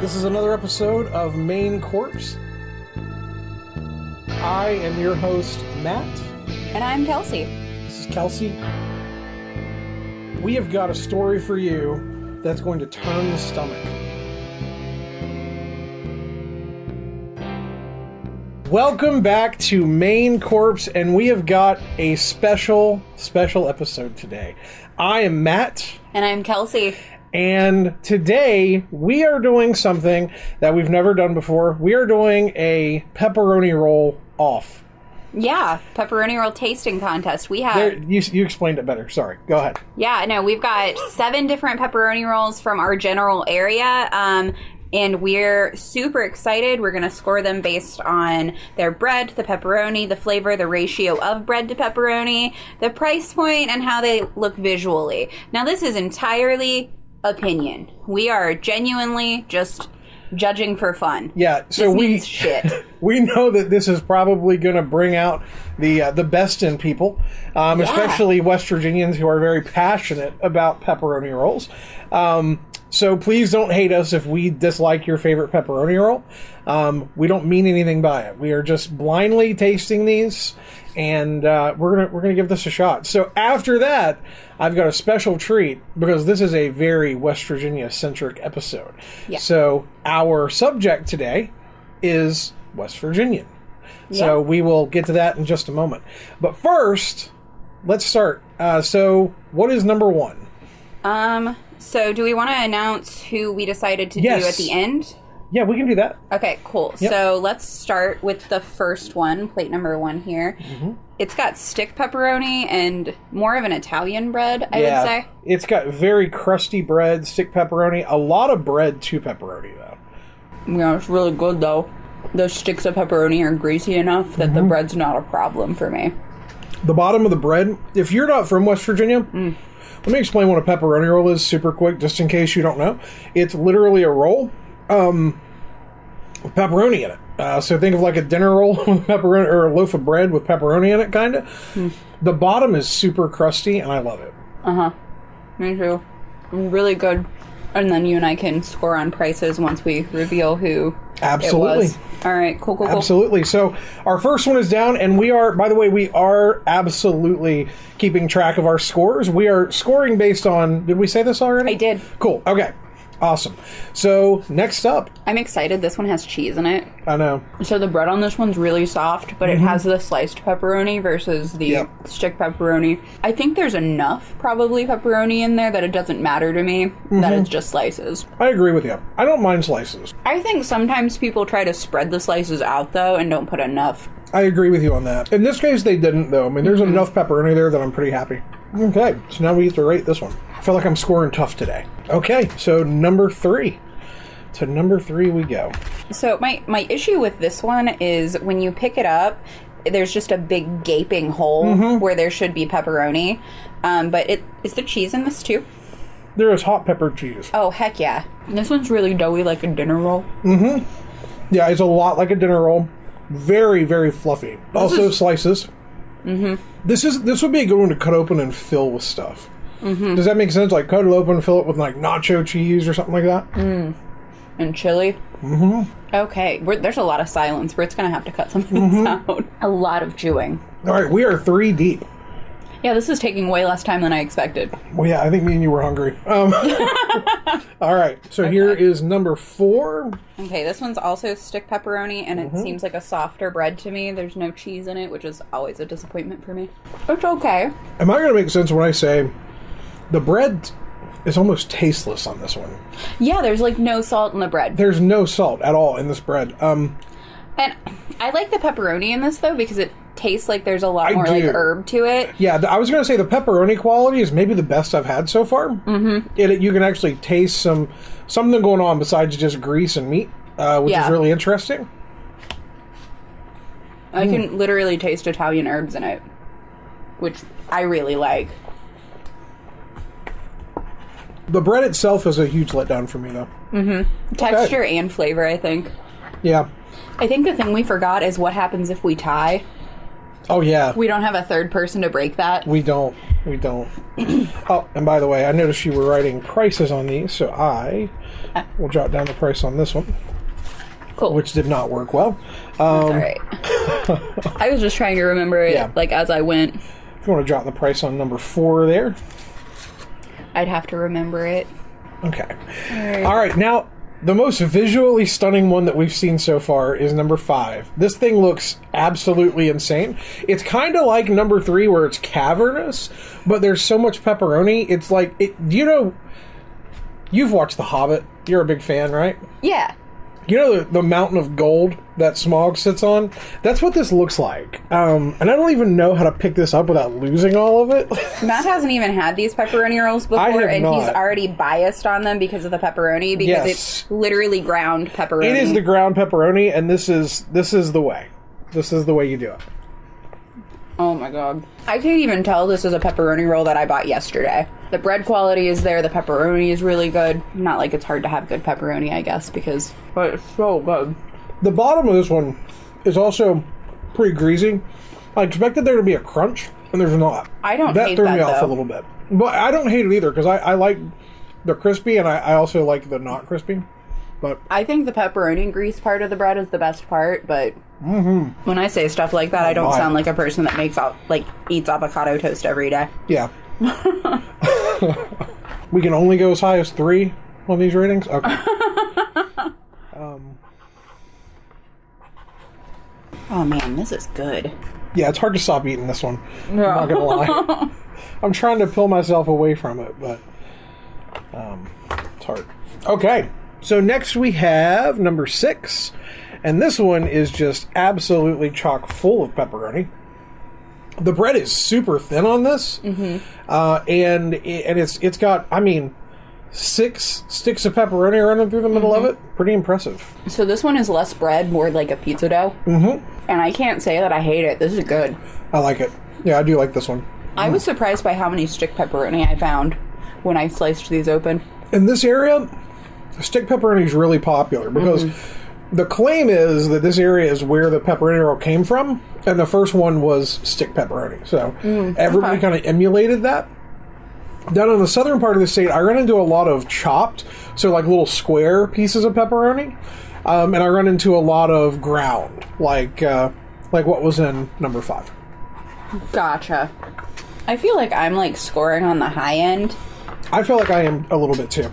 This is another episode of Main Corpse. I am your host, Matt. And I'm Kelsey. This is Kelsey. We have got a story for you that's going to turn the stomach. Welcome back to Main Corpse, and we have got a special episode today. I am Matt. And I'm Kelsey. And today, we are doing something that we've never done before. We are doing a pepperoni roll off. Yeah, pepperoni roll tasting contest. We have... You explained it better. Sorry. Go ahead. Yeah, no, we've got 7 different pepperoni rolls from our general area, and we're super excited. We're going to score them based on their bread, the pepperoni, the flavor, the ratio of bread to pepperoni, the price point, and how they look visually. Now, this is entirely... opinion. We are genuinely just judging for fun. Yeah, so we know that this is probably going to bring out the best in people, especially West Virginians who are very passionate about pepperoni rolls. So please don't hate us if we dislike your favorite pepperoni roll. We don't mean anything by it. We are just blindly tasting these, and we're gonna give this a shot. So after that, I've got a special treat because this is a very West Virginia-centric episode. Yeah. So our subject today is West Virginian. Yeah. So we will get to that in just a moment. But first, let's start. So what is number 1? So do we want to announce who we decided to do at the end? Yeah, we can do that. Okay, cool. Yep. So let's start with the first one, plate number 1 here. Mm-hmm. It's got stick pepperoni and more of an Italian bread, I would say. It's got very crusty bread, stick pepperoni, a lot of bread to pepperoni, though. Yeah, it's really good, though. Those sticks of pepperoni are greasy enough that the bread's not a problem for me. The bottom of the bread, if you're not from West Virginia... Let me explain what a pepperoni roll is super quick, just in case you don't know. It's literally a roll with pepperoni in it. So think of like a dinner roll with pepperoni, or a loaf of bread with pepperoni in it, kind of. The bottom is super crusty, and I love it. Uh-huh. Me too. Really good. And then you and I can score on prices once we reveal who it was. All right, cool. Absolutely. So our first one is down, and we are, by the way, we are absolutely keeping track of our scores. We are scoring based on, did we say this already? I did. Cool. Okay. Awesome. So next up. I'm excited. This one has cheese in it. I know. So the bread on this one's really soft, but it has the sliced pepperoni versus the stick pepperoni. I think there's enough probably pepperoni in there that it doesn't matter to me that it's just slices. I agree with you. I don't mind slices. I think sometimes people try to spread the slices out, though, and don't put enough. I agree with you on that. In this case, they didn't, though. I mean, there's enough pepperoni there that I'm pretty happy. Okay, so now we get to rate this one. I feel like I'm scoring tough today. Okay, so number 3. To number 3 we go. So my issue with this one is when you pick it up, there's just a big gaping hole where there should be pepperoni. But is there cheese in this too? There is hot pepper cheese. Oh, heck yeah. This one's really doughy like a dinner roll. Mm-hmm. Yeah, it's a lot like a dinner roll. Very, very fluffy. This slices. Mm-hmm. This would be a good one to cut open and fill with stuff. Mm-hmm. Does that make sense? Like, cut it open, fill it with, like, nacho cheese or something like that? And chili? Mm-hmm. Okay. There's a lot of silence. We're going to have to cut some of this out. A lot of chewing. All right. We are 3 deep. Yeah, this is taking way less time than I expected. Well, yeah. I think me and you were hungry. All right. So here is number 4. Okay. This one's also stick pepperoni, and it seems like a softer bread to me. There's no cheese in it, which is always a disappointment for me. It's okay. Am I going to make sense when I say... The bread is almost tasteless on this one. Yeah, there's like no salt in the bread. There's no salt at all in this bread. And I like the pepperoni in this, though, because it tastes like there's a lot more like herb to it. Yeah, I was going to say the pepperoni quality is maybe the best I've had so far. Mm-hmm. You can actually taste something going on besides just grease and meat, which is really interesting. I can literally taste Italian herbs in it, which I really like. The bread itself is a huge letdown for me, though. Mm-hmm. Texture and flavor, I think. Yeah. I think the thing we forgot is what happens if we tie. Oh, yeah. We don't have a third person to break that. We don't. We don't. Oh, and by the way, I noticed you were writing prices on these, so I will jot down the price on this one. Cool. Which did not work well. That's all right. I was just trying to remember it, like, as I went. If you want to jot the price on number 4 there. I'd have to remember it. Okay. All right, now... the most visually stunning one that we've seen so far is number 5. This thing looks absolutely insane. It's kind of like number 3 where it's cavernous, but there's so much pepperoni. It's like, you know, you've watched The Hobbit. You're a big fan, right? Yeah. You know the mountain of gold that Smaug sits on? That's what this looks like. And I don't even know how to pick this up without losing all of it. Matt hasn't even had these pepperoni rolls before, and he's already biased on them because of the pepperoni, because it's literally ground pepperoni. It is the ground pepperoni, and this is the way. This is the way you do it. Oh my god. I can't even tell this is a pepperoni roll that I bought yesterday. The bread quality is there, the pepperoni is really good. Not like it's hard to have good pepperoni, I guess, but it's so good. The bottom of this one is also pretty greasy. I expected there to be a crunch, and there's not. I don't hate that. That threw me off a little bit. But I don't hate it either, because I like the crispy, and I also like the not crispy. But I think the pepperoni grease part of the bread is the best part, but when I say stuff like that, I don't sound like a person that eats avocado toast every day. Yeah. We can only go as high as 3 on these ratings? Okay. Oh man, this is good. Yeah, it's hard to stop eating this one. Yeah. I'm not gonna lie. I'm trying to pull myself away from it, but it's hard. Okay, so next we have number 6, and this one is just absolutely chock full of pepperoni. The bread is super thin on this, and it's got, I mean, 6 sticks of pepperoni running through the middle of it. Pretty impressive. So this one is less bread, more like a pizza dough. And I can't say that I hate it. This is good. I like it. Yeah, I do like this one. I was surprised by how many stick pepperoni I found when I sliced these open. In this area, stick pepperoni is really popular because the claim is that this area is where the pepperoni roll came from, and the first one was stick pepperoni. So everybody kind of emulated that. Down in the southern part of the state, I run into a lot of chopped, so like little square pieces of pepperoni, and I run into a lot of ground, like what was in number 5. Gotcha. I feel like I'm scoring on the high end. I feel like I am a little bit too.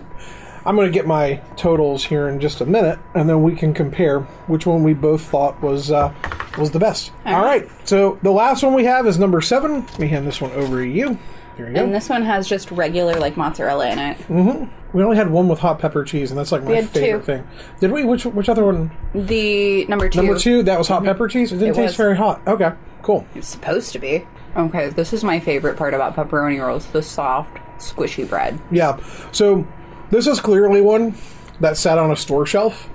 I'm going to get my totals here in just a minute, and then we can compare which one we both thought was the best. All right, so the last one we have is number 7. Let me hand this one over to you. Here we go. And this one has just regular, mozzarella in it. We only had one with hot pepper cheese, and that's, my favorite thing. Did we? Which other one? The number 2. Number 2, that was hot pepper cheese? It didn't taste very hot. Okay, cool. It's supposed to be. Okay, this is my favorite part about pepperoni rolls, the soft, squishy bread. Yeah, so... this is clearly one that sat on a store shelf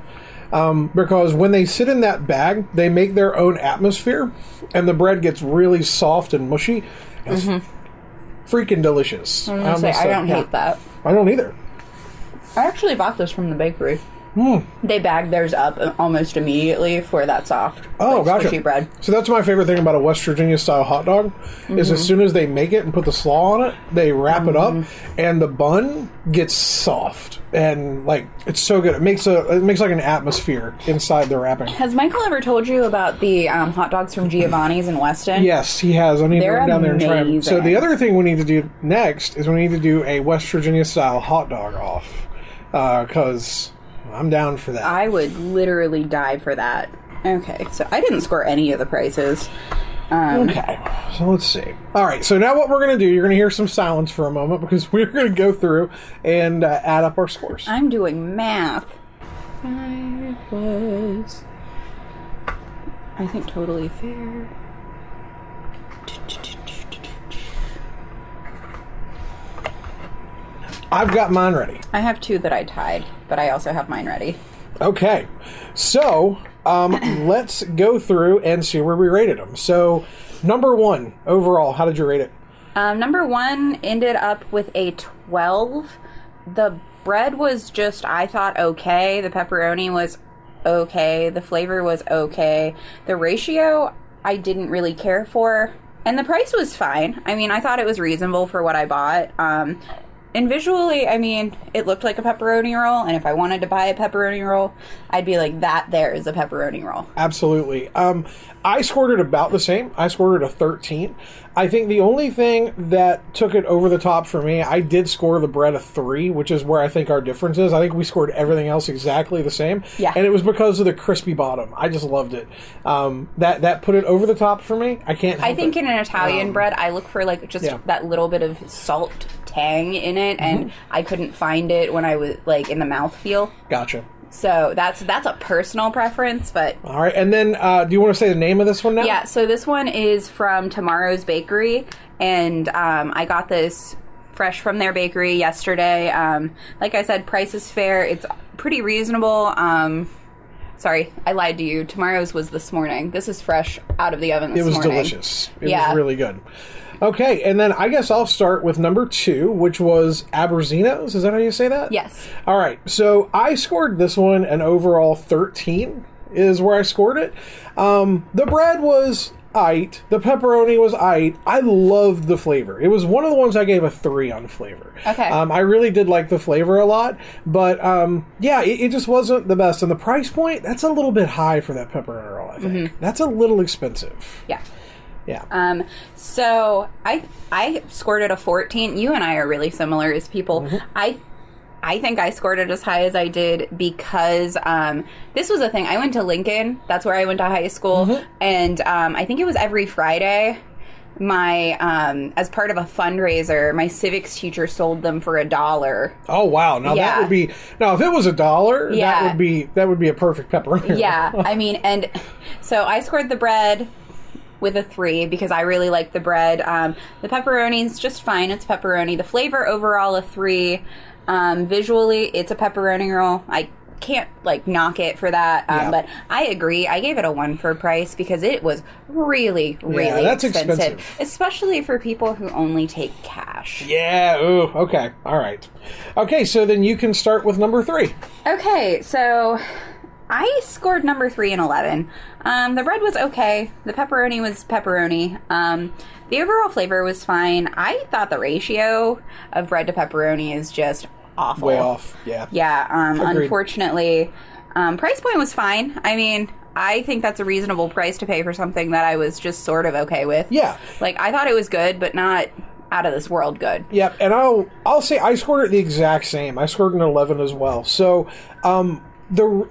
because when they sit in that bag, they make their own atmosphere, and the bread gets really soft and mushy. It's freaking delicious. I'm going to say, I don't hate that. I don't either. I actually bought this from the bakery. They bagged theirs up almost immediately for that soft, squishy bread. So that's my favorite thing about a West Virginia-style hot dog, is as soon as they make it and put the slaw on it, they wrap it up, and the bun gets soft. And, it's so good. It makes an atmosphere inside the wrapping. Has Michael ever told you about the hot dogs from Giovanni's in Weston? Yes, he has. I need to go down there and try them. So the other thing we need to do next is we need to do a West Virginia-style hot dog off, because... I'm down for that. I would literally die for that. Okay, so I didn't score any of the prices. Okay, so let's see. All right, so now what we're going to do, you're going to hear some silence for a moment because we're going to go through and add up our scores. I'm doing math. I think, totally fair. I've got mine ready. I have 2 that I tied, but I also have mine ready. Okay. So, let's go through and see where we rated them. So, number 1 overall, how did you rate it? Number 1 ended up with a 12. The bread was just, I thought, okay. The pepperoni was okay. The flavor was okay. The ratio, I didn't really care for. And the price was fine. I mean, I thought it was reasonable for what I bought. And visually, I mean, it looked like a pepperoni roll, and if I wanted to buy a pepperoni roll, I'd be like, that there is a pepperoni roll. Absolutely. I scored it about the same. I scored it a 13. I think the only thing that took it over the top for me, I did score the bread a 3, which is where I think our difference is. I think we scored everything else exactly the same. Yeah. And it was because of the crispy bottom. I just loved it. That put it over the top for me. I can't help it. I think in an Italian bread, I look for like just that little bit of salt tang in it, and I couldn't find it when I was like in the mouthfeel. Gotcha. So that's a personal preference, but... All right, and then do you want to say the name of this one now? Yeah, so this one is from Tomaro's Bakery, and I got this fresh from their bakery yesterday. Like I said, price is fair. It's pretty reasonable. Sorry, I lied to you. Tomaro's was this morning. This is fresh out of the oven this morning. It was delicious. It was really good. Okay, and then I guess I'll start with number 2, which was Abruzzino's. Is that how you say that? Yes. All right, so I scored this one an overall 13 is where I scored it. The bread was aight. The pepperoni was aight. I loved the flavor. It was one of the ones I gave a 3 on flavor. Okay. I really did like the flavor a lot, but it just wasn't the best. And the price point, that's a little bit high for that pepperoni roll, I think. Mm-hmm. That's a little expensive. Yeah. Yeah. So I scored it a 14. You and I are really similar as people. Mm-hmm. I think I scored it as high as I did because this was a thing. I went to Lincoln. That's where I went to high school. Mm-hmm. And I think it was every Friday. My as part of a fundraiser, my civics teacher sold them for $1. Oh wow! Now that would be if it was $1, that would be a perfect pepperoni. Yeah, I mean, and so I scored the bread with a 3 because I really like the bread. The pepperoni is just fine. It's pepperoni. The flavor overall a 3. Visually, it's a pepperoni roll. I can't knock it for that. But I agree. I gave it a 1 for price because it was really that's expensive, especially for people who only take cash. Yeah. Ooh. Okay. All right. Okay. So then you can start with number 3. Okay. So I scored number 3 and 11. The bread was okay. The pepperoni was pepperoni. The overall flavor was fine. I thought the ratio of bread to pepperoni is just awful. Way off, yeah. Yeah, unfortunately. Price point was fine. I mean, I think that's a reasonable price to pay for something that I was just sort of okay with. Yeah. Like, I thought it was good, but not out of this world good. Yep, and I'll say I scored it the exact same. I scored an 11 as well. So,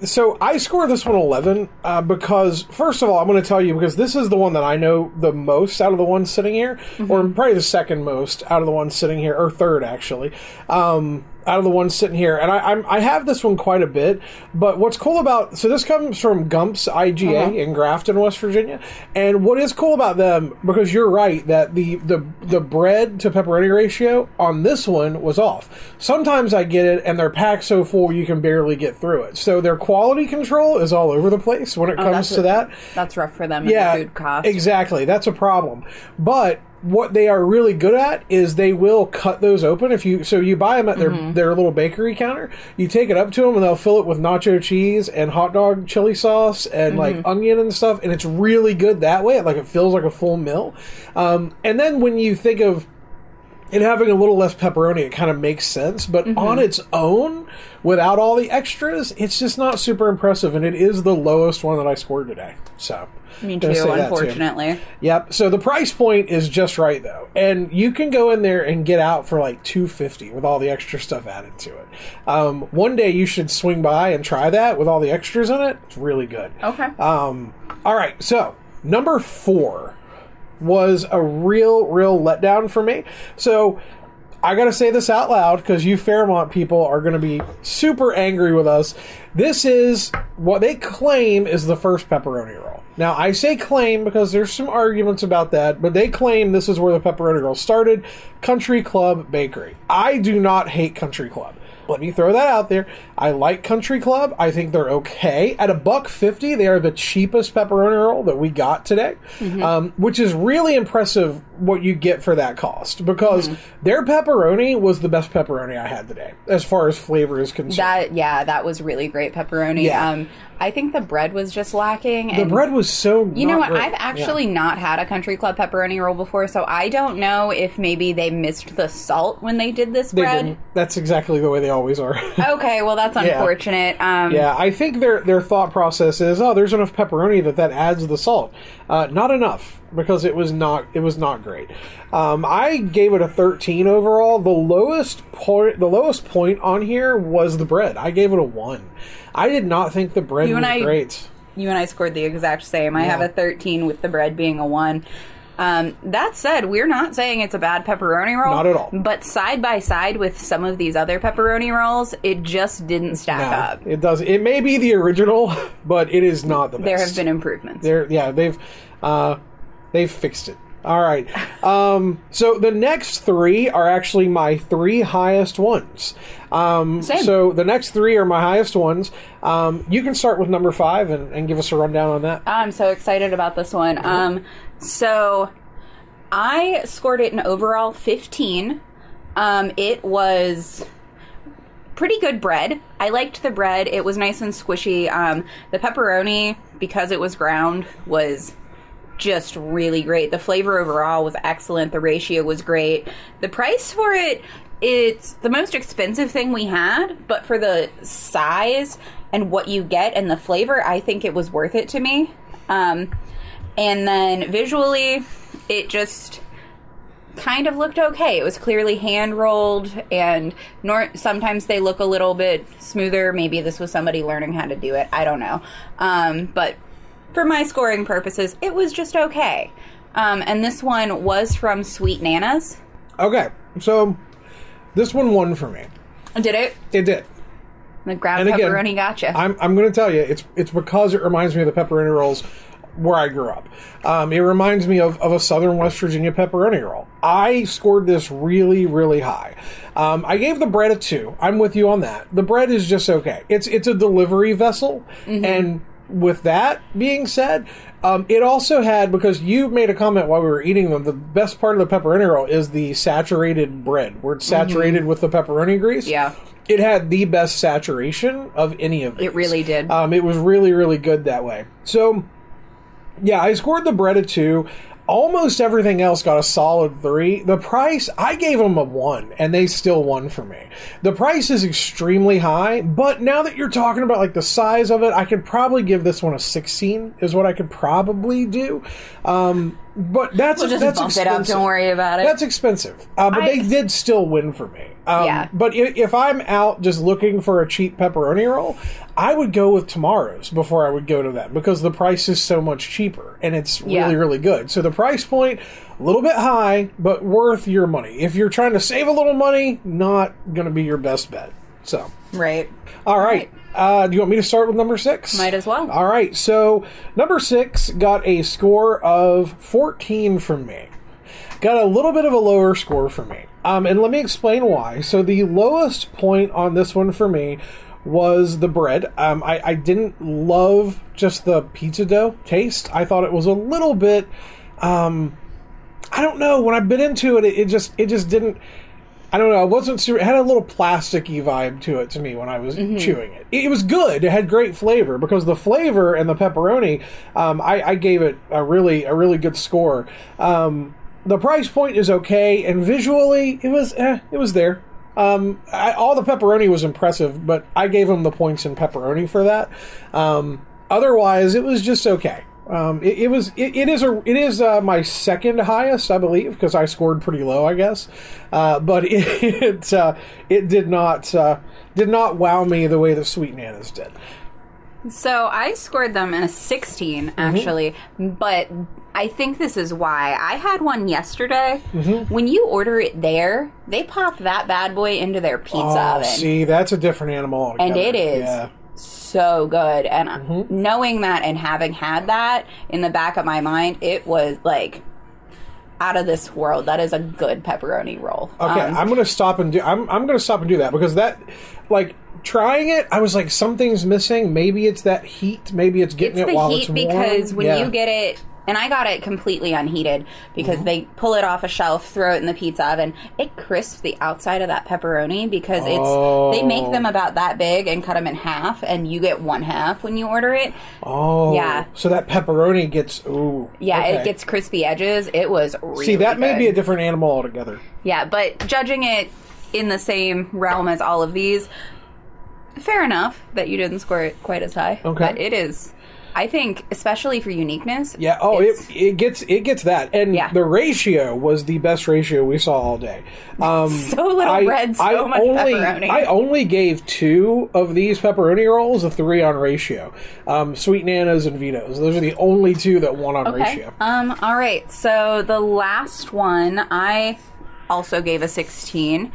So I score this one 11 because, first of all, I'm going to tell you because this is the one that I know the most out of the ones sitting here, mm-hmm. or probably the second most out of the ones sitting here, or third, actually, out of the ones sitting here. And I have this one quite a bit, but what's cool about... So this comes from Gump's IGA in Grafton, West Virginia. And what is cool about them, because you're right, that the bread to pepperoni ratio on this one was off. Sometimes I get it, and they're packed so full you can barely get through it. So their quality control is all over the place when it comes to that. That's rough for them and the food cost. Exactly. That's a problem. But what they are really good at is they will cut those open. So you buy them at their little bakery counter, you take it up to them, and they'll fill it with nacho cheese and hot dog chili sauce and like onion and stuff, and it's really good that way. It feels like a full meal. And then when you think of and having a little less pepperoni, it kind of makes sense. But on its own, without all the extras, it's just not super impressive. And it is the lowest one that I scored today. So, me too, unfortunately. Yep. So the price point is just right, though. And you can go in there and get out for like $2.50 with all the extra stuff added to it. One day you should swing by and try that with all the extras in it. It's really good. Okay. All right. So, number 4. Was a real letdown for me. So I gotta say this out loud because you Fairmont people are gonna be super angry with us. This is what they claim is the first pepperoni roll. Now, I say claim because there's some arguments about that, but they claim this is where the pepperoni roll started, Country Club Bakery. I do not hate Country Club. Let me throw that out there. I like Country Club. I think they're okay. At $1.50, they are the cheapest pepperoni roll that we got today, which is really impressive what you get for that cost, because their pepperoni was the best pepperoni I had today as far as flavor is concerned. That was really great pepperoni. Yeah. I think the bread was just lacking. The bread was so You know what? Great. I've actually not had a Country Club pepperoni roll before, so I don't know if maybe they missed the salt when they did this bread. Didn't. That's exactly the way they always are. Okay, well, that's unfortunate. Yeah, I think their thought process is, oh, there's enough pepperoni that adds the salt. Not enough, because it was not great. I gave it a 13 overall. The lowest point on here was the bread. I gave it a 1. I did not think the bread was great. You and I scored the exact same. I have a 13 with the bread being a 1. That said, we're not saying it's a bad pepperoni roll. Not at all. But side by side with some of these other pepperoni rolls, it just didn't stack up. It does. It may be the original, but it is not the best. There have been improvements. They've fixed it. All right. So the next three are actually my three highest ones. Same. So the next three are my highest ones. You can start with number 5 and give us a rundown on that. I'm so excited about this one. So I scored it an overall 15. It was pretty good bread. I liked the bread. It was nice and squishy. The pepperoni, because it was ground, was just really great. The flavor overall was excellent. The ratio was great. The price for it, it's the most expensive thing we had, but for the size and what you get and the flavor, I think it was worth it to me. And then visually, it just kind of looked okay. It was clearly hand-rolled, and sometimes they look a little bit smoother. Maybe this was somebody learning how to do it. I don't know. But for my scoring purposes, it was just okay. And this one was from Sweet Nana's. Okay, so this one won for me. Did it? It did. The ground pepperoni gotcha. I'm going to tell you, it's because it reminds me of the pepperoni rolls where I grew up. It reminds me of a Southern West Virginia pepperoni roll. I scored this really, really high. I gave the bread a 2. I'm with you on that. The bread is just okay. It's a delivery vessel, and with that being said, it also had, because you made a comment while we were eating them, the best part of the pepperoni roll is the saturated bread, where it's saturated with the pepperoni grease. Yeah. It had the best saturation of any of these. It really did. It was really, really good that way. So, yeah, I scored the bread a 2. Almost everything else got a solid 3. The price, I gave them a 1, and they still won for me. The price is extremely high, but now that you're talking about like the size of it, I could probably give this one a 16, is what I could probably do. But that's bump expensive. It up. Don't worry about it. That's expensive, but they did still win for me. Yeah. But if I'm out just looking for a cheap pepperoni roll, I would go with Tomaro's before I would go to them, because the price is so much cheaper and it's really, really good. So the price point, a little bit high, but worth your money. If you're trying to save a little money, not going to be your best bet. So right. All right. Do you want me to start with number 6? Might as well. All right. So number 6 got a score of 14 from me. Got a little bit of a lower score from me. And let me explain why. So the lowest point on this one for me was the bread. I didn't love just the pizza dough taste. I thought it was a little bit, I don't know. When I bit into it, it just didn't. I don't know. I wasn't super. It had a little plasticky vibe to it to me when I was chewing it. It was good. It had great flavor, because the flavor and the pepperoni. I gave it a really good score. The price point is okay, and visually it was there. All the pepperoni was impressive, but I gave them the points in pepperoni for that. Otherwise, it was just okay. It is my second highest, I believe, because I scored pretty low, I guess. But it did not wow me the way the Sweet Nana's did. So I scored them in a 16, actually, but I think this is why. I had one yesterday. When you order it there, they pop that bad boy into their pizza oven. See, that's a different animal altogether. And it is. Yeah. So good, and knowing that and having had that in the back of my mind, it was like out of this world. That is a good pepperoni roll. Okay, I'm gonna stop and do that, because that, like, trying it, I was like, something's missing. Maybe it's that heat. Maybe it's getting it while it's warm. Because when you get it And I got it completely unheated because they pull it off a shelf, throw it in the pizza oven. It crisps the outside of that pepperoni because they make them about that big and cut them in half, and you get one half when you order it. Oh. Yeah. So that pepperoni gets, ooh. Yeah, okay. It gets crispy edges. It was really See, that good. May be a different animal altogether. Yeah, but judging it in the same realm as all of these, fair enough that you didn't score it quite as high. Okay. But it is... I think, especially for uniqueness. Yeah. Oh, it gets that, and the ratio was the best ratio we saw all day. So little bread, so much pepperoni. I only gave two of these pepperoni rolls a 3 on ratio. Sweet Nana's and Vito's. Those are the only two that won on ratio. All right. So the last one, I also gave a 16.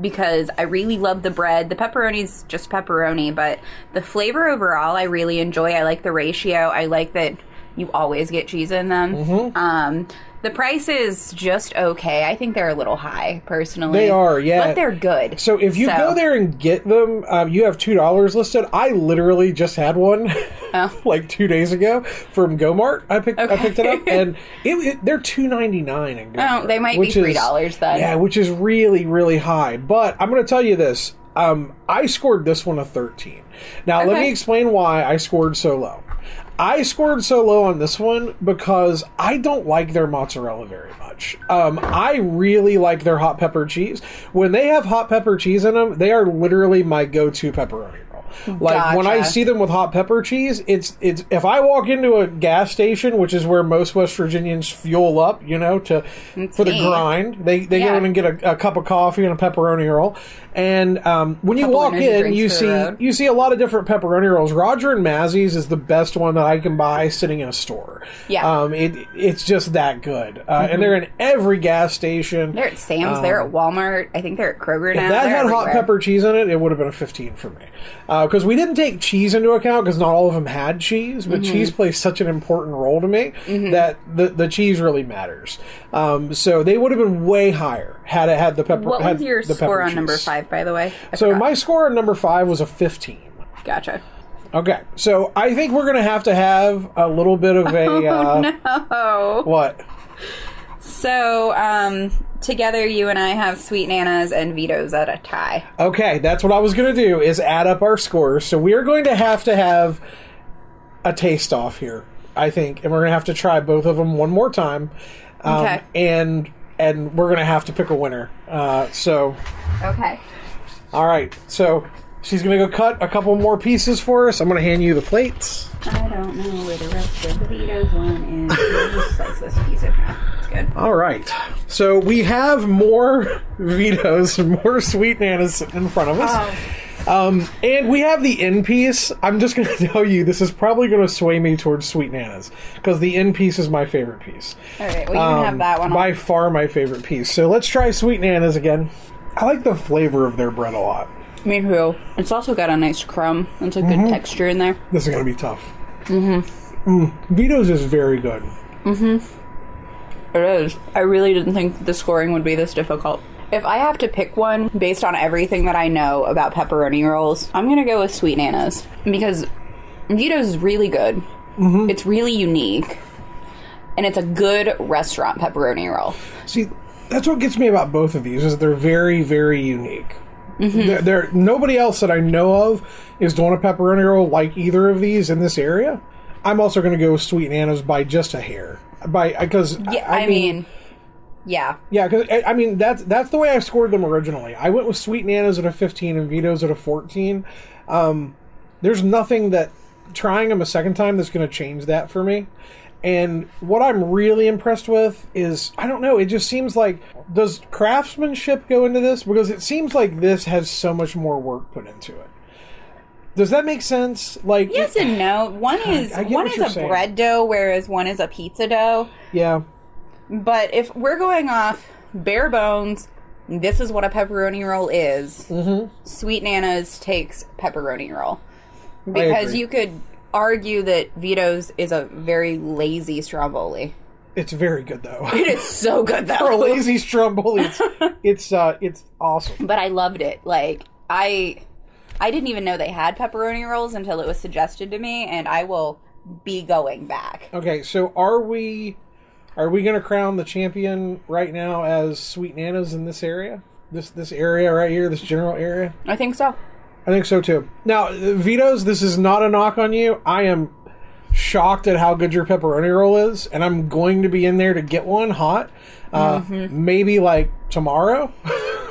Because I really love the bread. The pepperoni's just pepperoni, but the flavor overall I really enjoy. I like the ratio. I like that you always get cheese in them. Mm-hmm. The price is just okay. I think they're a little high, personally. They are, yeah. But they're good. So if you go there and get them, you have $2 listed. I literally just had one like 2 days ago from GoMart. I picked it up, and they're $2.99 in GoMart. Oh, they might be $3 then. Yeah, which is really, really high. But I'm going to tell you this. I scored this one a 13. Now, let me explain why I scored so low. I scored so low on this one because I don't like their mozzarella very much. I really like their hot pepper cheese. When they have hot pepper cheese in them, they are literally my go-to pepperoni roll. Like, when I see them with hot pepper cheese, it's if I walk into a gas station, which is where most West Virginians fuel up, the grind. They go in and get a cup of coffee and a pepperoni roll. And when you walk in, you see a lot of different pepperoni rolls. Roger and Mazza's is the best one that I can buy sitting in a store. Yeah, it's just that good. And they're in every gas station. They're at Sam's. They're at Walmart. I think they're at Kroger now. If that had hot pepper cheese in it, it would have been a 15 for me. Because we didn't take cheese into account because not all of them had cheese, but cheese plays such an important role to me that the cheese really matters. So they would have been way higher had the pepper. What was your score on number 5? By the way. My score on number 5 was a 15. Gotcha. Okay. So I think we're going to have a little bit of a... Oh, no. What? So, together you and I have Sweet Nana's and Vito's at a tie. Okay. That's what I was going to do is add up our scores. So we are going to have a taste off here, I think. And we're going to have to try both of them one more time. Okay. And we're going to have to pick a winner. Okay. All right. So she's going to go cut a couple more pieces for us. I'm going to hand you the plates. I don't know where the rest of the Vito's one is. Just slice this piece of half. It's good. All right. So we have more Vito's and more Sweet Nana's in front of us. And we have the end piece. I'm just going to tell you, this is probably going to sway me towards Sweet Nana's because the end piece is my favorite piece. All right, well, you can have that one. By far my favorite piece. So let's try Sweet Nana's again. I like the flavor of their bread a lot. Me too. It's also got a nice crumb. It's a good texture in there. This is going to be tough. Mm-hmm. Vito's is very good. Mm-hmm. It is. I really didn't think the scoring would be this difficult. If I have to pick one based on everything that I know about pepperoni rolls, I'm going to go with Sweet Nana's because Vito's is really good. Mm-hmm. It's really unique. And it's a good restaurant pepperoni roll. See, that's what gets me about both of these is they're very, very unique. Mm-hmm. They're nobody else that I know of is doing a pepperoni roll like either of these in this area. I'm also going to go with Sweet Nana's by just a hair. Yeah, because, that's the way I scored them originally. I went with Sweet Nana's at a 15 and Vito's at a 14. There's nothing that trying them a second time that's going to change that for me. And what I'm really impressed with is, I don't know, it just seems like, does craftsmanship go into this? Because it seems like this has so much more work put into it. Does that make sense? Like yes and no. One is a bread dough, whereas one is a pizza dough. Yeah. But if we're going off bare bones, this is what a pepperoni roll is. Mm-hmm. Sweet Nana's takes pepperoni roll. Because you could argue that Vito's is a very lazy stromboli. It's very good, though. It is so good, though. For a lazy stromboli, it's awesome. But I loved it. Like, I didn't even know they had pepperoni rolls until it was suggested to me, and I will be going back. Okay, so are we going to crown the champion right now as Sweet Nana's in this area? This area right here, this general area? I think so. I think so, too. Now, Vito's, this is not a knock on you. I am shocked at how good your pepperoni roll is, and I'm going to be in there to get one hot. Maybe, like, tomorrow?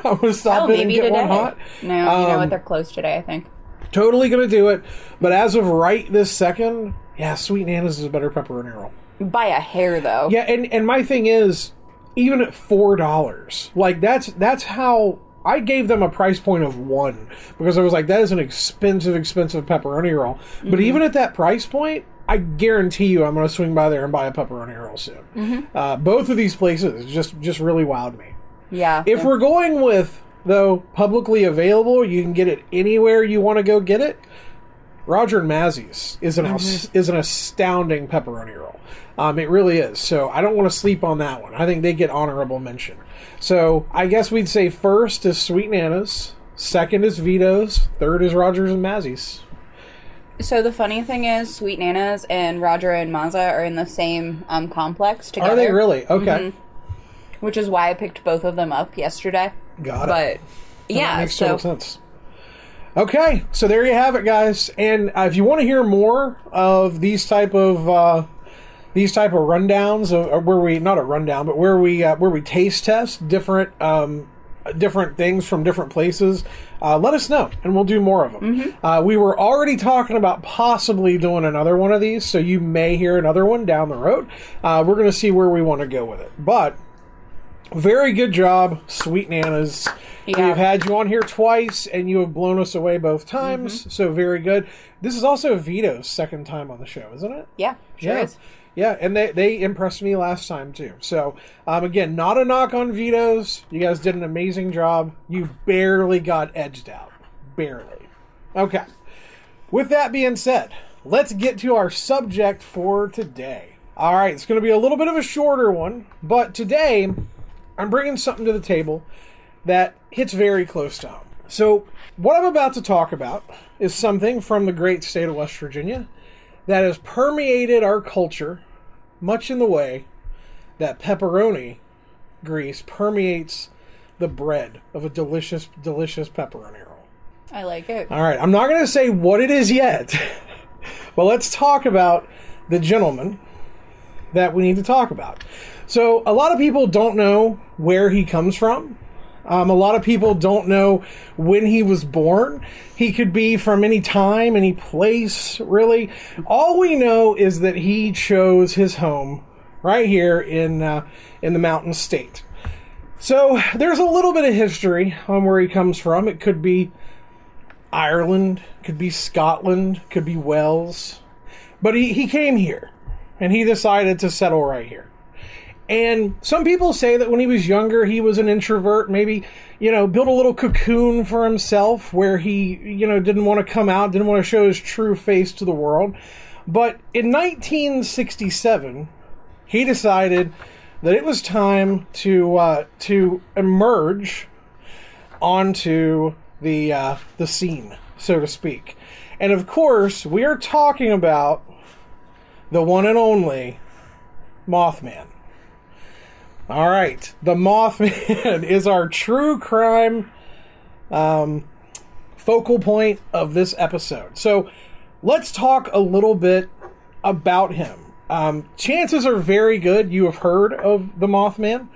I'm going to stop in and get today. One hot. No, you know what? They're closed today, I think. Totally going to do it. But as of right this second, yeah, Sweet Nana's is a better pepperoni roll. By a hair, though. Yeah, and my thing is, even at $4, like, that's how... I gave them a price point of $1 because I was like, that is an expensive, expensive pepperoni roll. Mm-hmm. But even at that price point, I guarantee you I'm going to swing by there and buy a pepperoni roll soon. Mm-hmm. Both of these places just really wowed me. Yeah. If we're going with, though, publicly available, you can get it anywhere you want to go get it, Roger and Mazza's is an astounding pepperoni roll. It really is. So I don't want to sleep on that one. I think they get honorable mention. So I guess we'd say first is Sweet Nana's, second is Vito's, third is Roger's and Mazza's. So the funny thing is, Sweet Nana's and Roger and Mazza are in the same complex together. Are they really? Okay. Mm-hmm. Which is why I picked both of them up yesterday. Got it. But yeah, that makes total sense. Okay, so there you have it, guys. And if you want to hear more of these type of rundowns, of where we not a rundown, but where we taste test different things from different places, let us know, and we'll do more of them. Mm-hmm. We were already talking about possibly doing another one of these, so you may hear another one down the road. We're going to see where we want to go with it, but. Very good job, Sweet Nana's. Yeah. We've had you on here twice, and you have blown us away both times, so very good. This is also Vito's second time on the show, isn't it? Yeah, sure is. Yeah, and they impressed me last time, too. So, again, not a knock on Vito's. You guys did an amazing job. You barely got edged out. Barely. Okay. With that being said, let's get to our subject for today. All right, it's going to be a little bit of a shorter one, but today... I'm bringing something to the table that hits very close to home. So what I'm about to talk about is something from the great state of West Virginia that has permeated our culture much in the way that pepperoni grease permeates the bread of a delicious, delicious pepperoni roll. I like it. All right. I'm not going to say what it is yet, but let's talk about the gentleman that we need to talk about. So a lot of people don't know where he comes from. A lot of people don't know when he was born. He could be from any time, any place, really. All we know is that he chose his home right here in the Mountain State. So there's a little bit of history on where he comes from. It could be Ireland, could be Scotland, could be Wales. But he came here, and he decided to settle right here. And some people say that when he was younger, he was an introvert, maybe, you know, built a little cocoon for himself where he, you know, didn't want to come out, didn't want to show his true face to the world. But in 1967, he decided that it was time to emerge onto the scene, so to speak. And of course, we are talking about the one and only Mothman. All right, the Mothman is our true crime focal point of this episode. So let's talk a little bit about him. Chances are very good you have heard of the Mothman.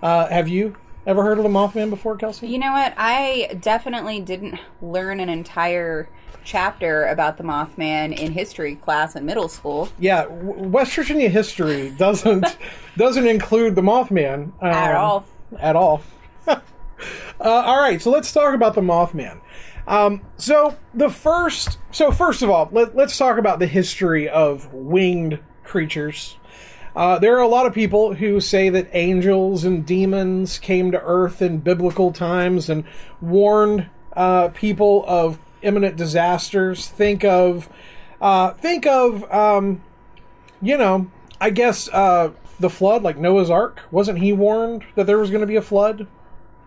Have you ever heard of the Mothman before, Kelsey? You know what? I definitely didn't learn an entire chapter about the Mothman in history class in middle school. Yeah, West Virginia history doesn't include the Mothman at all. At all. All right, so let's talk about the Mothman. First of all, let's talk about the history of winged creatures. There are a lot of people who say that angels and demons came to Earth in biblical times and warned people of imminent disasters. Think of the flood, like Noah's Ark. Wasn't he warned that there was going to be a flood?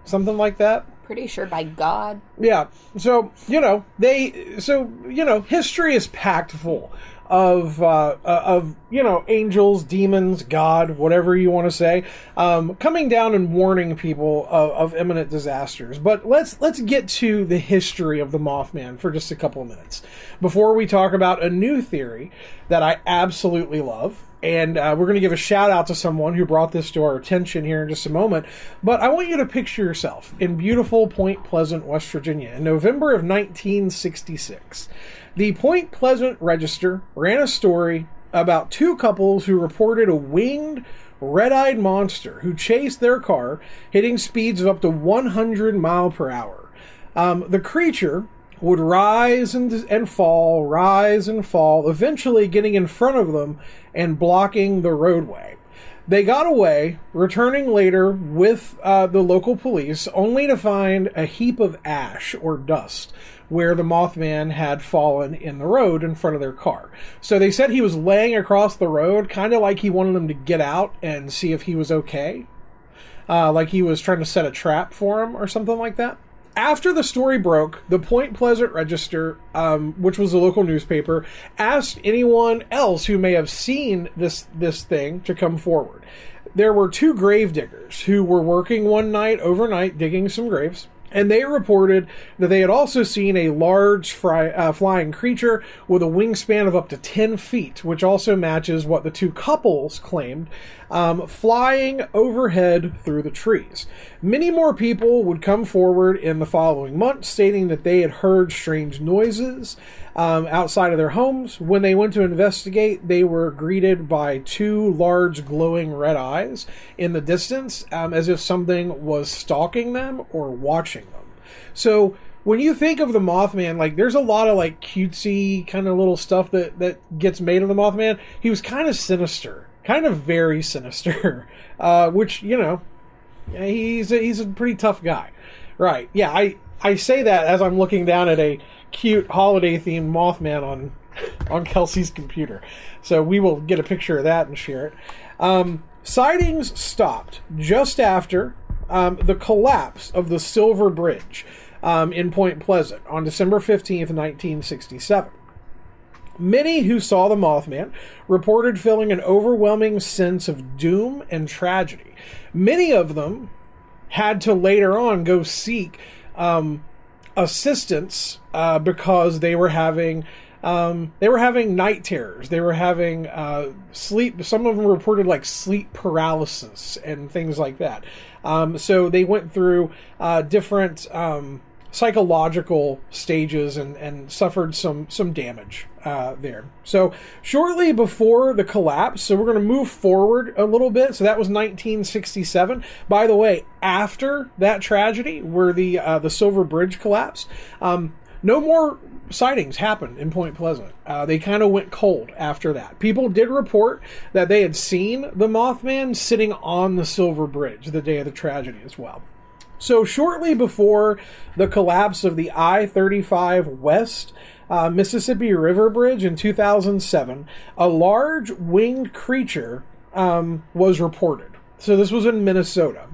Something like that. Pretty sure by God. Yeah. So, history is packed full of you know, angels, demons, God, whatever you want to say, coming down and warning people of imminent disasters. But let's get to the history of the Mothman for just a couple of minutes before we talk about a new theory that I absolutely love. And we're going to give a shout out to someone who brought this to our attention here in just a moment. But I want you to picture yourself in beautiful Point Pleasant, West Virginia, in November of 1966. The Point Pleasant Register ran a story about two couples who reported a winged, red-eyed monster who chased their car, hitting speeds of up to 100 miles per hour. The creature would rise and fall, rise and fall, eventually getting in front of them and blocking the roadway. They got away, returning later with the local police, only to find a heap of ash or dust where the Mothman had fallen in the road in front of their car. So they said he was laying across the road, kind of like he wanted them to get out and see if he was okay, like he was trying to set a trap for him or something like that. After the story broke, the Point Pleasant Register, which was a local newspaper, asked anyone else who may have seen this thing to come forward. There were two grave diggers who were working one night overnight digging some graves, and they reported that they had also seen a large flying creature with a wingspan of up to 10 feet, which also matches what the two couples claimed, flying overhead through the trees. Many more people would come forward in the following month, stating that they had heard strange noises outside of their homes. When they went to investigate, they were greeted by two large glowing red eyes in the distance, as if something was stalking them or watching them. So when you think of the Mothman, like, there's a lot of like cutesy kind of little stuff that gets made of the Mothman. He was kind of sinister, kind of very sinister, which, you know, he's a pretty tough guy, right? Yeah, I say that as I'm looking down at a cute holiday-themed Mothman on Kelsey's computer. So we will get a picture of that and share it. Sightings stopped just after the collapse of the Silver Bridge in Point Pleasant on December 15th, 1967. Many who saw the Mothman reported feeling an overwhelming sense of doom and tragedy. Many of them had to later on go seek assistance because they were having night terrors. They were having sleep. Some of them reported like sleep paralysis and things like that. So they went through different psychological stages and suffered some damage there. So shortly before the collapse, so we're going to move forward a little bit. So that was 1967. By the way, after that tragedy where the Silver Bridge collapsed, no more sightings happened in Point Pleasant. They kind of went cold after that. People did report that they had seen the Mothman sitting on the Silver Bridge the day of the tragedy as well. So shortly before the collapse of the I-35 West Mississippi River Bridge in 2007, a large winged creature was reported. So this was in Minnesota.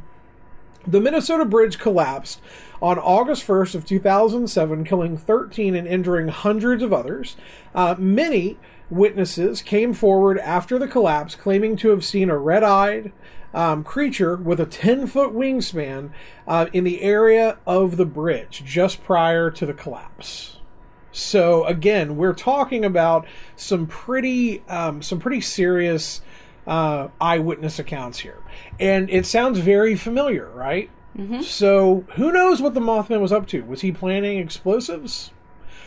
The Minnesota Bridge collapsed on August 1st of 2007, killing 13 and injuring hundreds of others. Many witnesses came forward after the collapse, claiming to have seen a red-eyed creature with a 10-foot wingspan in the area of the bridge just prior to the collapse. So again, we're talking about some pretty serious eyewitness accounts here, and it sounds very familiar, right? Mm-hmm. So who knows what the Mothman was up to? Was he planning explosives?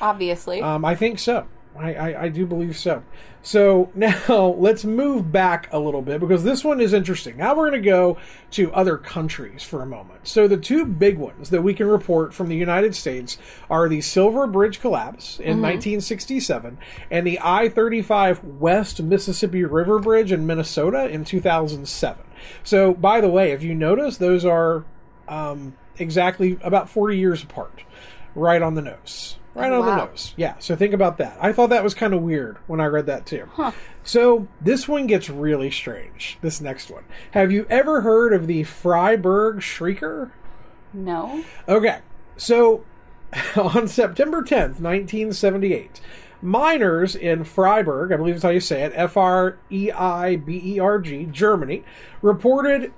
Obviously, I think so. I do believe so. So now let's move back a little bit because this one is interesting. Now we're going to go to other countries for a moment. So the two big ones that we can report from the United States are the Silver Bridge collapse in 1967 and the I-35 West Mississippi River Bridge in Minnesota in 2007. So by the way, if you notice, those are exactly about 40 years apart, right on the nose. Right on the nose. Yeah, so think about that. I thought that was kind of weird when I read that too. Huh. So this one gets really strange, this next one. Have you ever heard of the Freiberg Shrieker? No. Okay, so on September 10th, 1978, miners in Freiberg, I believe that's how you say it, F-R-E-I-B-E-R-G, Germany, reported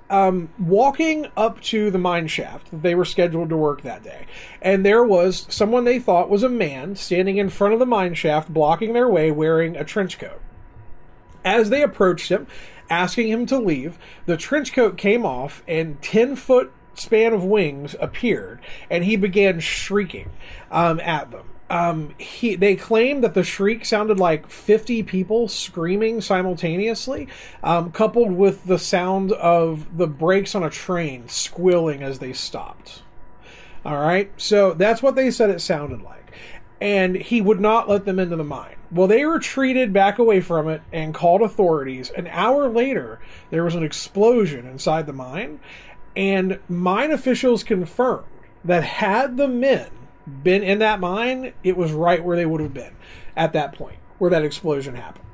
walking up to the mine shaft that they were scheduled to work that day. And there was someone they thought was a man standing in front of the mine shaft, blocking their way, wearing a trench coat. As they approached him, asking him to leave, the trench coat came off and 10-foot span of wings appeared, and he began shrieking at them. They claimed that the shriek sounded like 50 people screaming simultaneously, coupled with the sound of the brakes on a train squealing as they stopped. All right, so that's what they said it sounded like. And he would not let them into the mine. Well, they retreated back away from it and called authorities. An hour later, there was an explosion inside the mine, and mine officials confirmed that had the men been in that mine, it was right where they would have been at that point, where that explosion happened.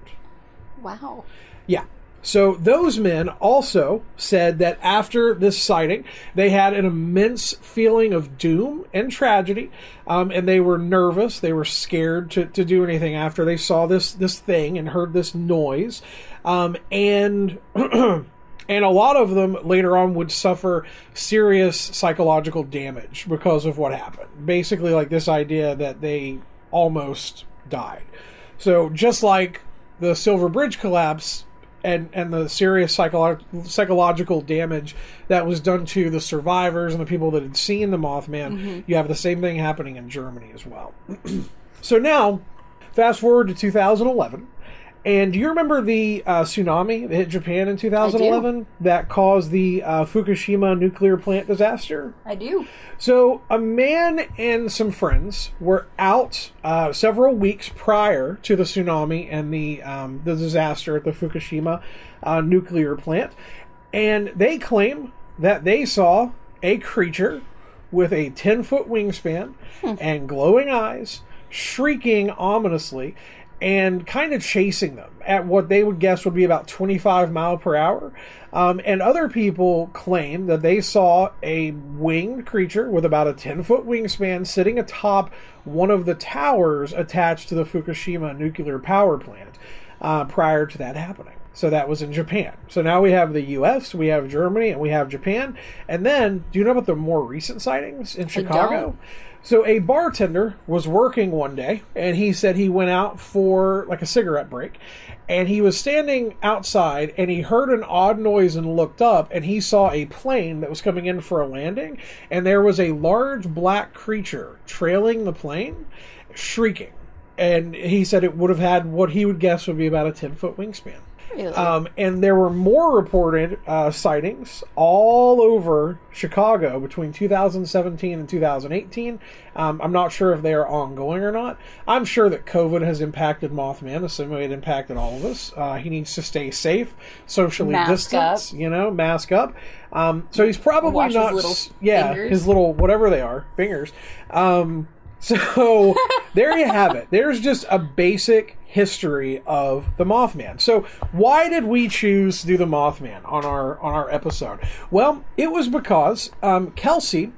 Wow. Yeah. So those men also said that after this sighting, they had an immense feeling of doom and tragedy, and they were nervous. They were scared to do anything after they saw this thing and heard this noise, and a lot of them later on would suffer serious psychological damage because of what happened. Basically, like this idea that they almost died. So just like the Silver Bridge collapse and the serious psychological damage that was done to the survivors and the people that had seen the Mothman, mm-hmm. you have the same thing happening in Germany as well. So now, fast forward to 2011. And do you remember the tsunami that hit Japan in 2011 that caused the Fukushima nuclear plant disaster? I do. So a man and some friends were out several weeks prior to the tsunami and the disaster at the Fukushima nuclear plant. And they claim that they saw a creature with a 10-foot wingspan and glowing eyes shrieking ominously and kind of chasing them at what they would guess would be about 25 mile per hour. And other people claim that they saw a winged creature with about a 10-foot wingspan sitting atop one of the towers attached to the Fukushima nuclear power plant prior to that happening. So that was in Japan. So now we have the U.S., we have Germany, and we have Japan. And then, do you know about the more recent sightings in Chicago? So a bartender was working one day, and he said he went out for like a cigarette break, and he was standing outside, and he heard an odd noise and looked up, and he saw a plane that was coming in for a landing, and there was a large black creature trailing the plane, shrieking. And he said it would have had what he would guess would be about a 10-foot wingspan. Really? And there were more reported sightings all over Chicago between 2017 and 2018. I'm not sure if they are ongoing or not. I'm sure that COVID has impacted Mothman the same way it impacted all of us. He needs to stay safe, socially distance, you know, mask up. So he's probably wash not... his little fingers. His little, whatever they are, fingers. So there you have it. There's just a basic history of the Mothman. So why did we choose to do the Mothman on our episode? Well, it was because Kelsey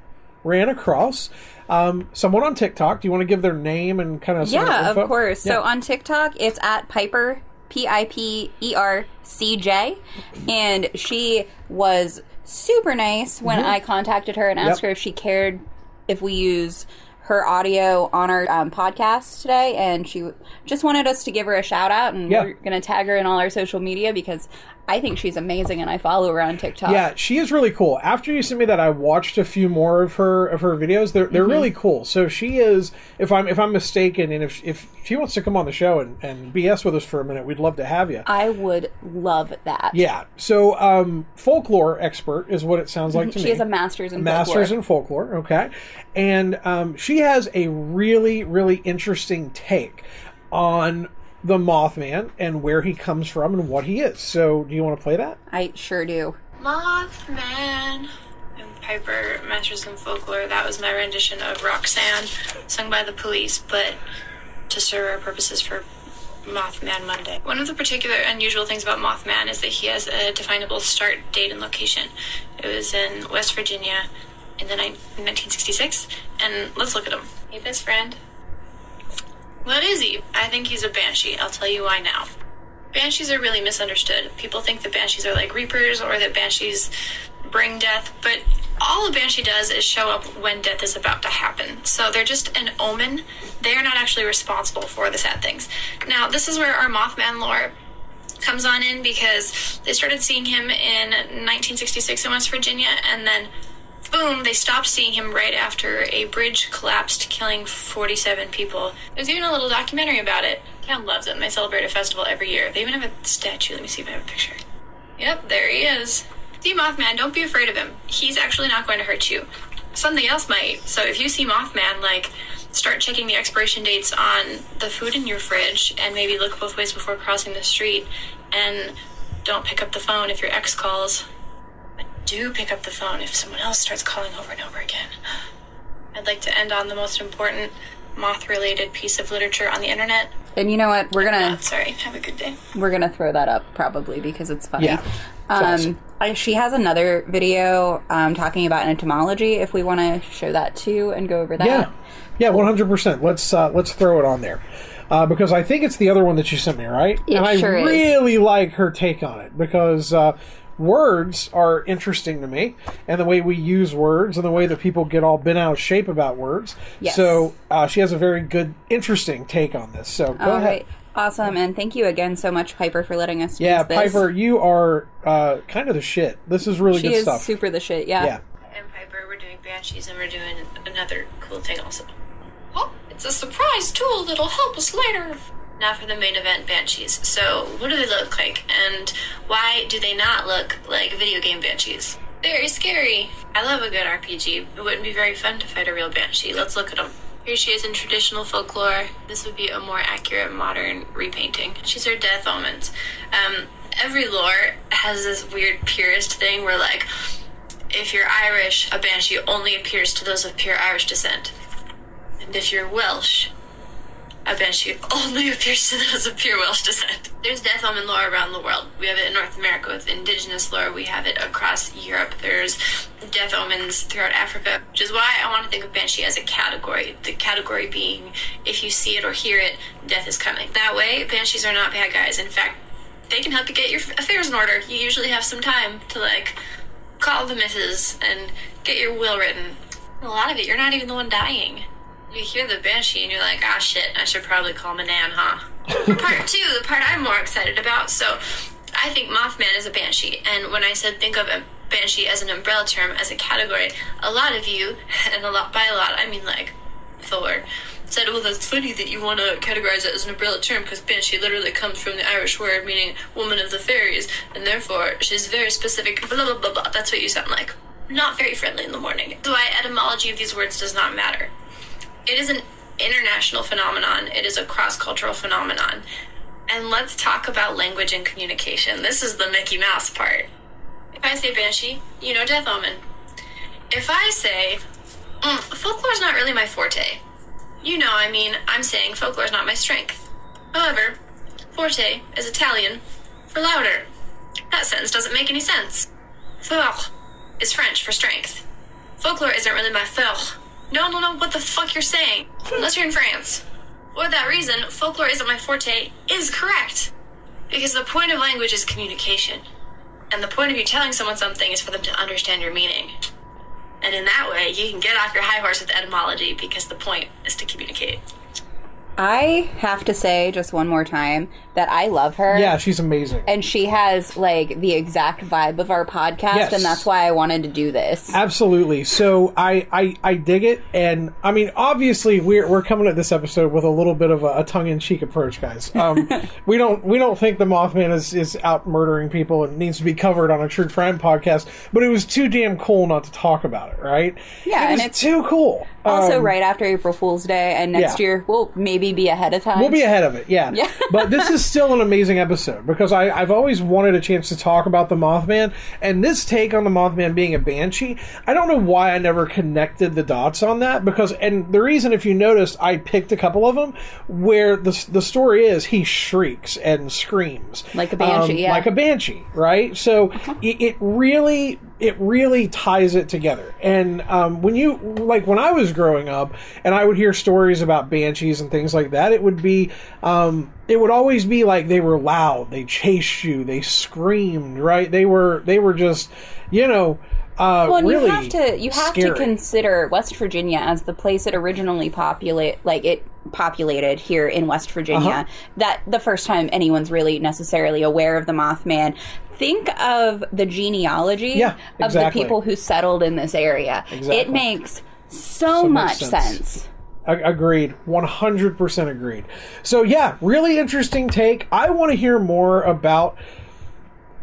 ran across someone on TikTok. Do you want to give their name and kind of info? Of course. Yeah. So on TikTok, it's at Piper, P-I-P-E-R-C-J, and she was super nice when I contacted her and asked her if she cared if we use her audio on our podcast today, and she just wanted us to give her a shout out, and we're going to tag her in all our social media because I think she's amazing, and I follow her on TikTok. Yeah, she is really cool. After you sent me that, I watched a few more of her videos. They're really cool. So she is, if I'm mistaken, and if she wants to come on the show and BS with us for a minute, we'd love to have you. I would love that. Yeah. So folklore expert is what it sounds like to me. She has a master's in folklore. Okay, and she has a really, really interesting take on the Mothman and where he comes from and what he is. So, do you want to play that? I sure do. Mothman. I'm Piper, Masters in Folklore. That was my rendition of Roxanne, sung by the Police, but to serve our purposes for Mothman Monday. One of the particular unusual things about Mothman is that he has a definable start date and location. It was in West Virginia in 1966, and let's look at him. Hey, best friend. What is he? I think he's a banshee. I'll tell you why now. Banshees are really misunderstood. People think that banshees are like reapers or that banshees bring death, but all a banshee does is show up when death is about to happen. So they're just an omen. They are not actually responsible for the sad things. Now, this is where our Mothman lore comes on in, because they started seeing him in 1966 in West Virginia, and then boom, they stopped seeing him right after a bridge collapsed, killing 47 people. There's even a little documentary about it. Town loves him. They celebrate a festival every year. They even have a statue. Let me see if I have a picture. Yep, there he is. See Mothman, don't be afraid of him. He's actually not going to hurt you. Something else might. So if you see Mothman, like, start checking the expiration dates on the food in your fridge, and maybe look both ways before crossing the street, and don't pick up the phone if your ex calls. But do pick up the phone if someone else starts calling over and over again. I'd like to end on the most important moth-related piece of literature on the internet. And you know what? We're gonna... Oh, sorry. Have a good day. We're gonna throw that up, probably, because it's funny. Yeah. She has another video talking about entomology, if we want to show that too and go over that. Yeah. Yeah, 100%. Let's throw it on there. Because I think it's the other one that you sent me, right? It and sure I really is. Like her take on it, because words are interesting to me, and the way we use words and the way that people get all bent out of shape about words. Yes. So she has a very good, interesting take on this. So go ahead. Right. Awesome, and thank you again so much, Piper, for letting us use this. Yeah, Piper, you are kind of the shit. This is really good stuff. She is super the shit, yeah. And Piper, we're doing banshees, and we're doing another cool thing also. Well, it's a surprise tool that'll help us later. Now for the main event, banshees. So, what do they look like, and why do they not look like video game banshees? Very scary. I love a good RPG. It wouldn't be very fun to fight a real banshee. Let's look at them. Here she is in traditional folklore. This would be a more accurate modern repainting. She's her death omens. Every lore has this weird purist thing where, like, if you're Irish, a banshee only appears to those of pure Irish descent. And if you're Welsh, a banshee only appears to those of pure Welsh descent. There's death omen lore around the world. We have it in North America with indigenous lore. We have it across Europe. There's death omens throughout Africa, which is why I want to think of banshee as a category. The category being, if you see it or hear it, death is coming. That way, banshees are not bad guys. In fact, they can help you get your affairs in order. You usually have some time to, like, call the missus and get your will written. A lot of it, you're not even the one dying. You hear the banshee and you're like, ah, shit, I should probably call my nan, huh? For part two, the part I'm more excited about. So I think Mothman is a banshee. And when I said think of a banshee as an umbrella term, as a category, a lot of you, and a lot by a lot, I mean like Thor, said, well, that's funny that you want to categorize it as an umbrella term, because banshee literally comes from the Irish word meaning woman of the fairies, and therefore she's very specific, blah, blah, blah, blah. That's what you sound like. Not very friendly in the morning. That's why etymology of these words does not matter. It is an international phenomenon. It is a cross-cultural phenomenon. And let's talk about language and communication. This is the Mickey Mouse part. If I say banshee, you know death omen. If I say, folklore's not really my forte. You know, I mean, I'm saying folklore's not my strength. However, forte is Italian for louder. That sentence doesn't make any sense. Fort is French for strength. Folklore isn't really my fort. No one will know what the fuck you're saying, unless you're in France. For that reason, folklore isn't my forte is correct. Because the point of language is communication. And the point of you telling someone something is for them to understand your meaning. And in that way, you can get off your high horse with etymology, because the point is to communicate. I have to say, just one more time, that I love her. Yeah, she's amazing. And she has, like, the exact vibe of our podcast, and that's why I wanted to do this. Absolutely. So I dig it, and, I mean, obviously, we're coming at this episode with a little bit of a tongue-in-cheek approach, guys. We don't think the Mothman is out murdering people and needs to be covered on a true crime podcast, but it was too damn cool not to talk about it, right? Yeah, and it's too cool. Also, right after April Fool's Day, and next year, we'll maybe be ahead of time. We'll be ahead of it, yeah. But this is still an amazing episode, because I've always wanted a chance to talk about the Mothman, and this take on the Mothman being a banshee, I don't know why I never connected the dots on that, because, and the reason, if you noticed, I picked a couple of them, where the story is he shrieks and screams. Like a banshee, right? So it really it really ties it together. And when I was growing up and I would hear stories about banshees and things like that, it would always be like they were loud, they chased you, they screamed, right? They were just, really you have to consider West Virginia as the place it originally populated here in West Virginia. Uh-huh. That the first time anyone's really necessarily aware of the Mothman. Think of the genealogy of the people who settled in this area. Exactly. It makes so much sense. Agreed. 100% agreed. So yeah, really interesting take. I want to hear more about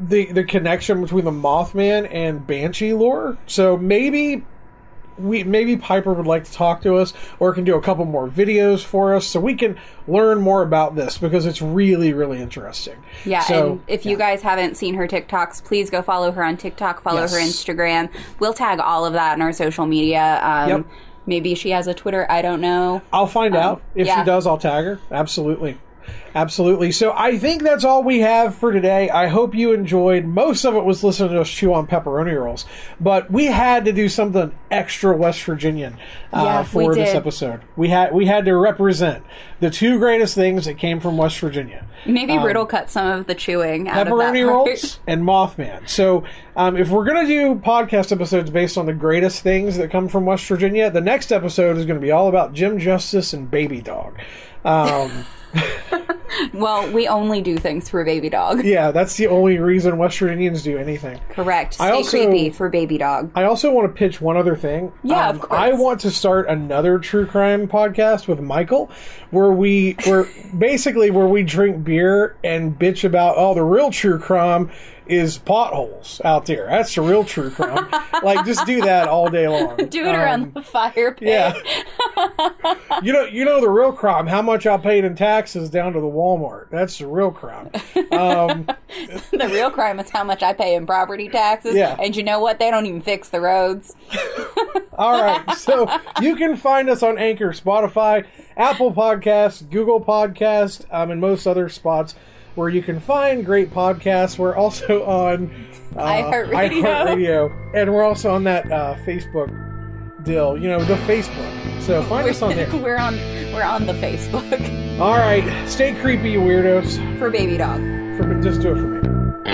the connection between the Mothman and Banshee lore. So maybe Piper would like to talk to us, or can do a couple more videos for us so we can learn more about this, because it's really, really interesting. Yeah, so, and if you guys haven't seen her TikToks, please go follow her on TikTok, follow her Instagram. We'll tag all of that in our social media. Maybe she has a Twitter, I don't know. I'll find out. If she does, I'll tag her. Absolutely. Absolutely. So I think that's all we have for today. I hope you enjoyed. Most of it was listening to us chew on pepperoni rolls, but we had to do something extra West Virginian for this episode. We had to represent the two greatest things that came from West Virginia. Maybe Riddle cut some of the chewing out of that. Pepperoni rolls and Mothman. So if we're going to do podcast episodes based on the greatest things that come from West Virginia, the next episode is going to be all about Jim Justice and Baby Dog. Well, we only do things for Baby Dog. Yeah, that's the only reason West Virginians do anything. Correct. Stay creepy for Baby Dog. I also want to pitch one other thing. Yeah, of course. I want to start another true crime podcast with Michael, where we drink beer and bitch about the real true crime is potholes out there. That's the real true crime. Just do that all day long. Do it around the fire pit. Yeah. You know the real crime, how much I paid in taxes down to the Walmart. That's the real crime. The real crime is how much I pay in property taxes. Yeah. And you know what? They don't even fix the roads. All right. So you can find us on Anchor, Spotify, Apple Podcasts, Google Podcasts, and most other spots where you can find great podcasts. We're also on iHeartRadio. And we're also on that Facebook deal. The Facebook. So find us on there. We're on the Facebook. All right. Stay creepy, you weirdos. For Baby Dog. Just do it for me.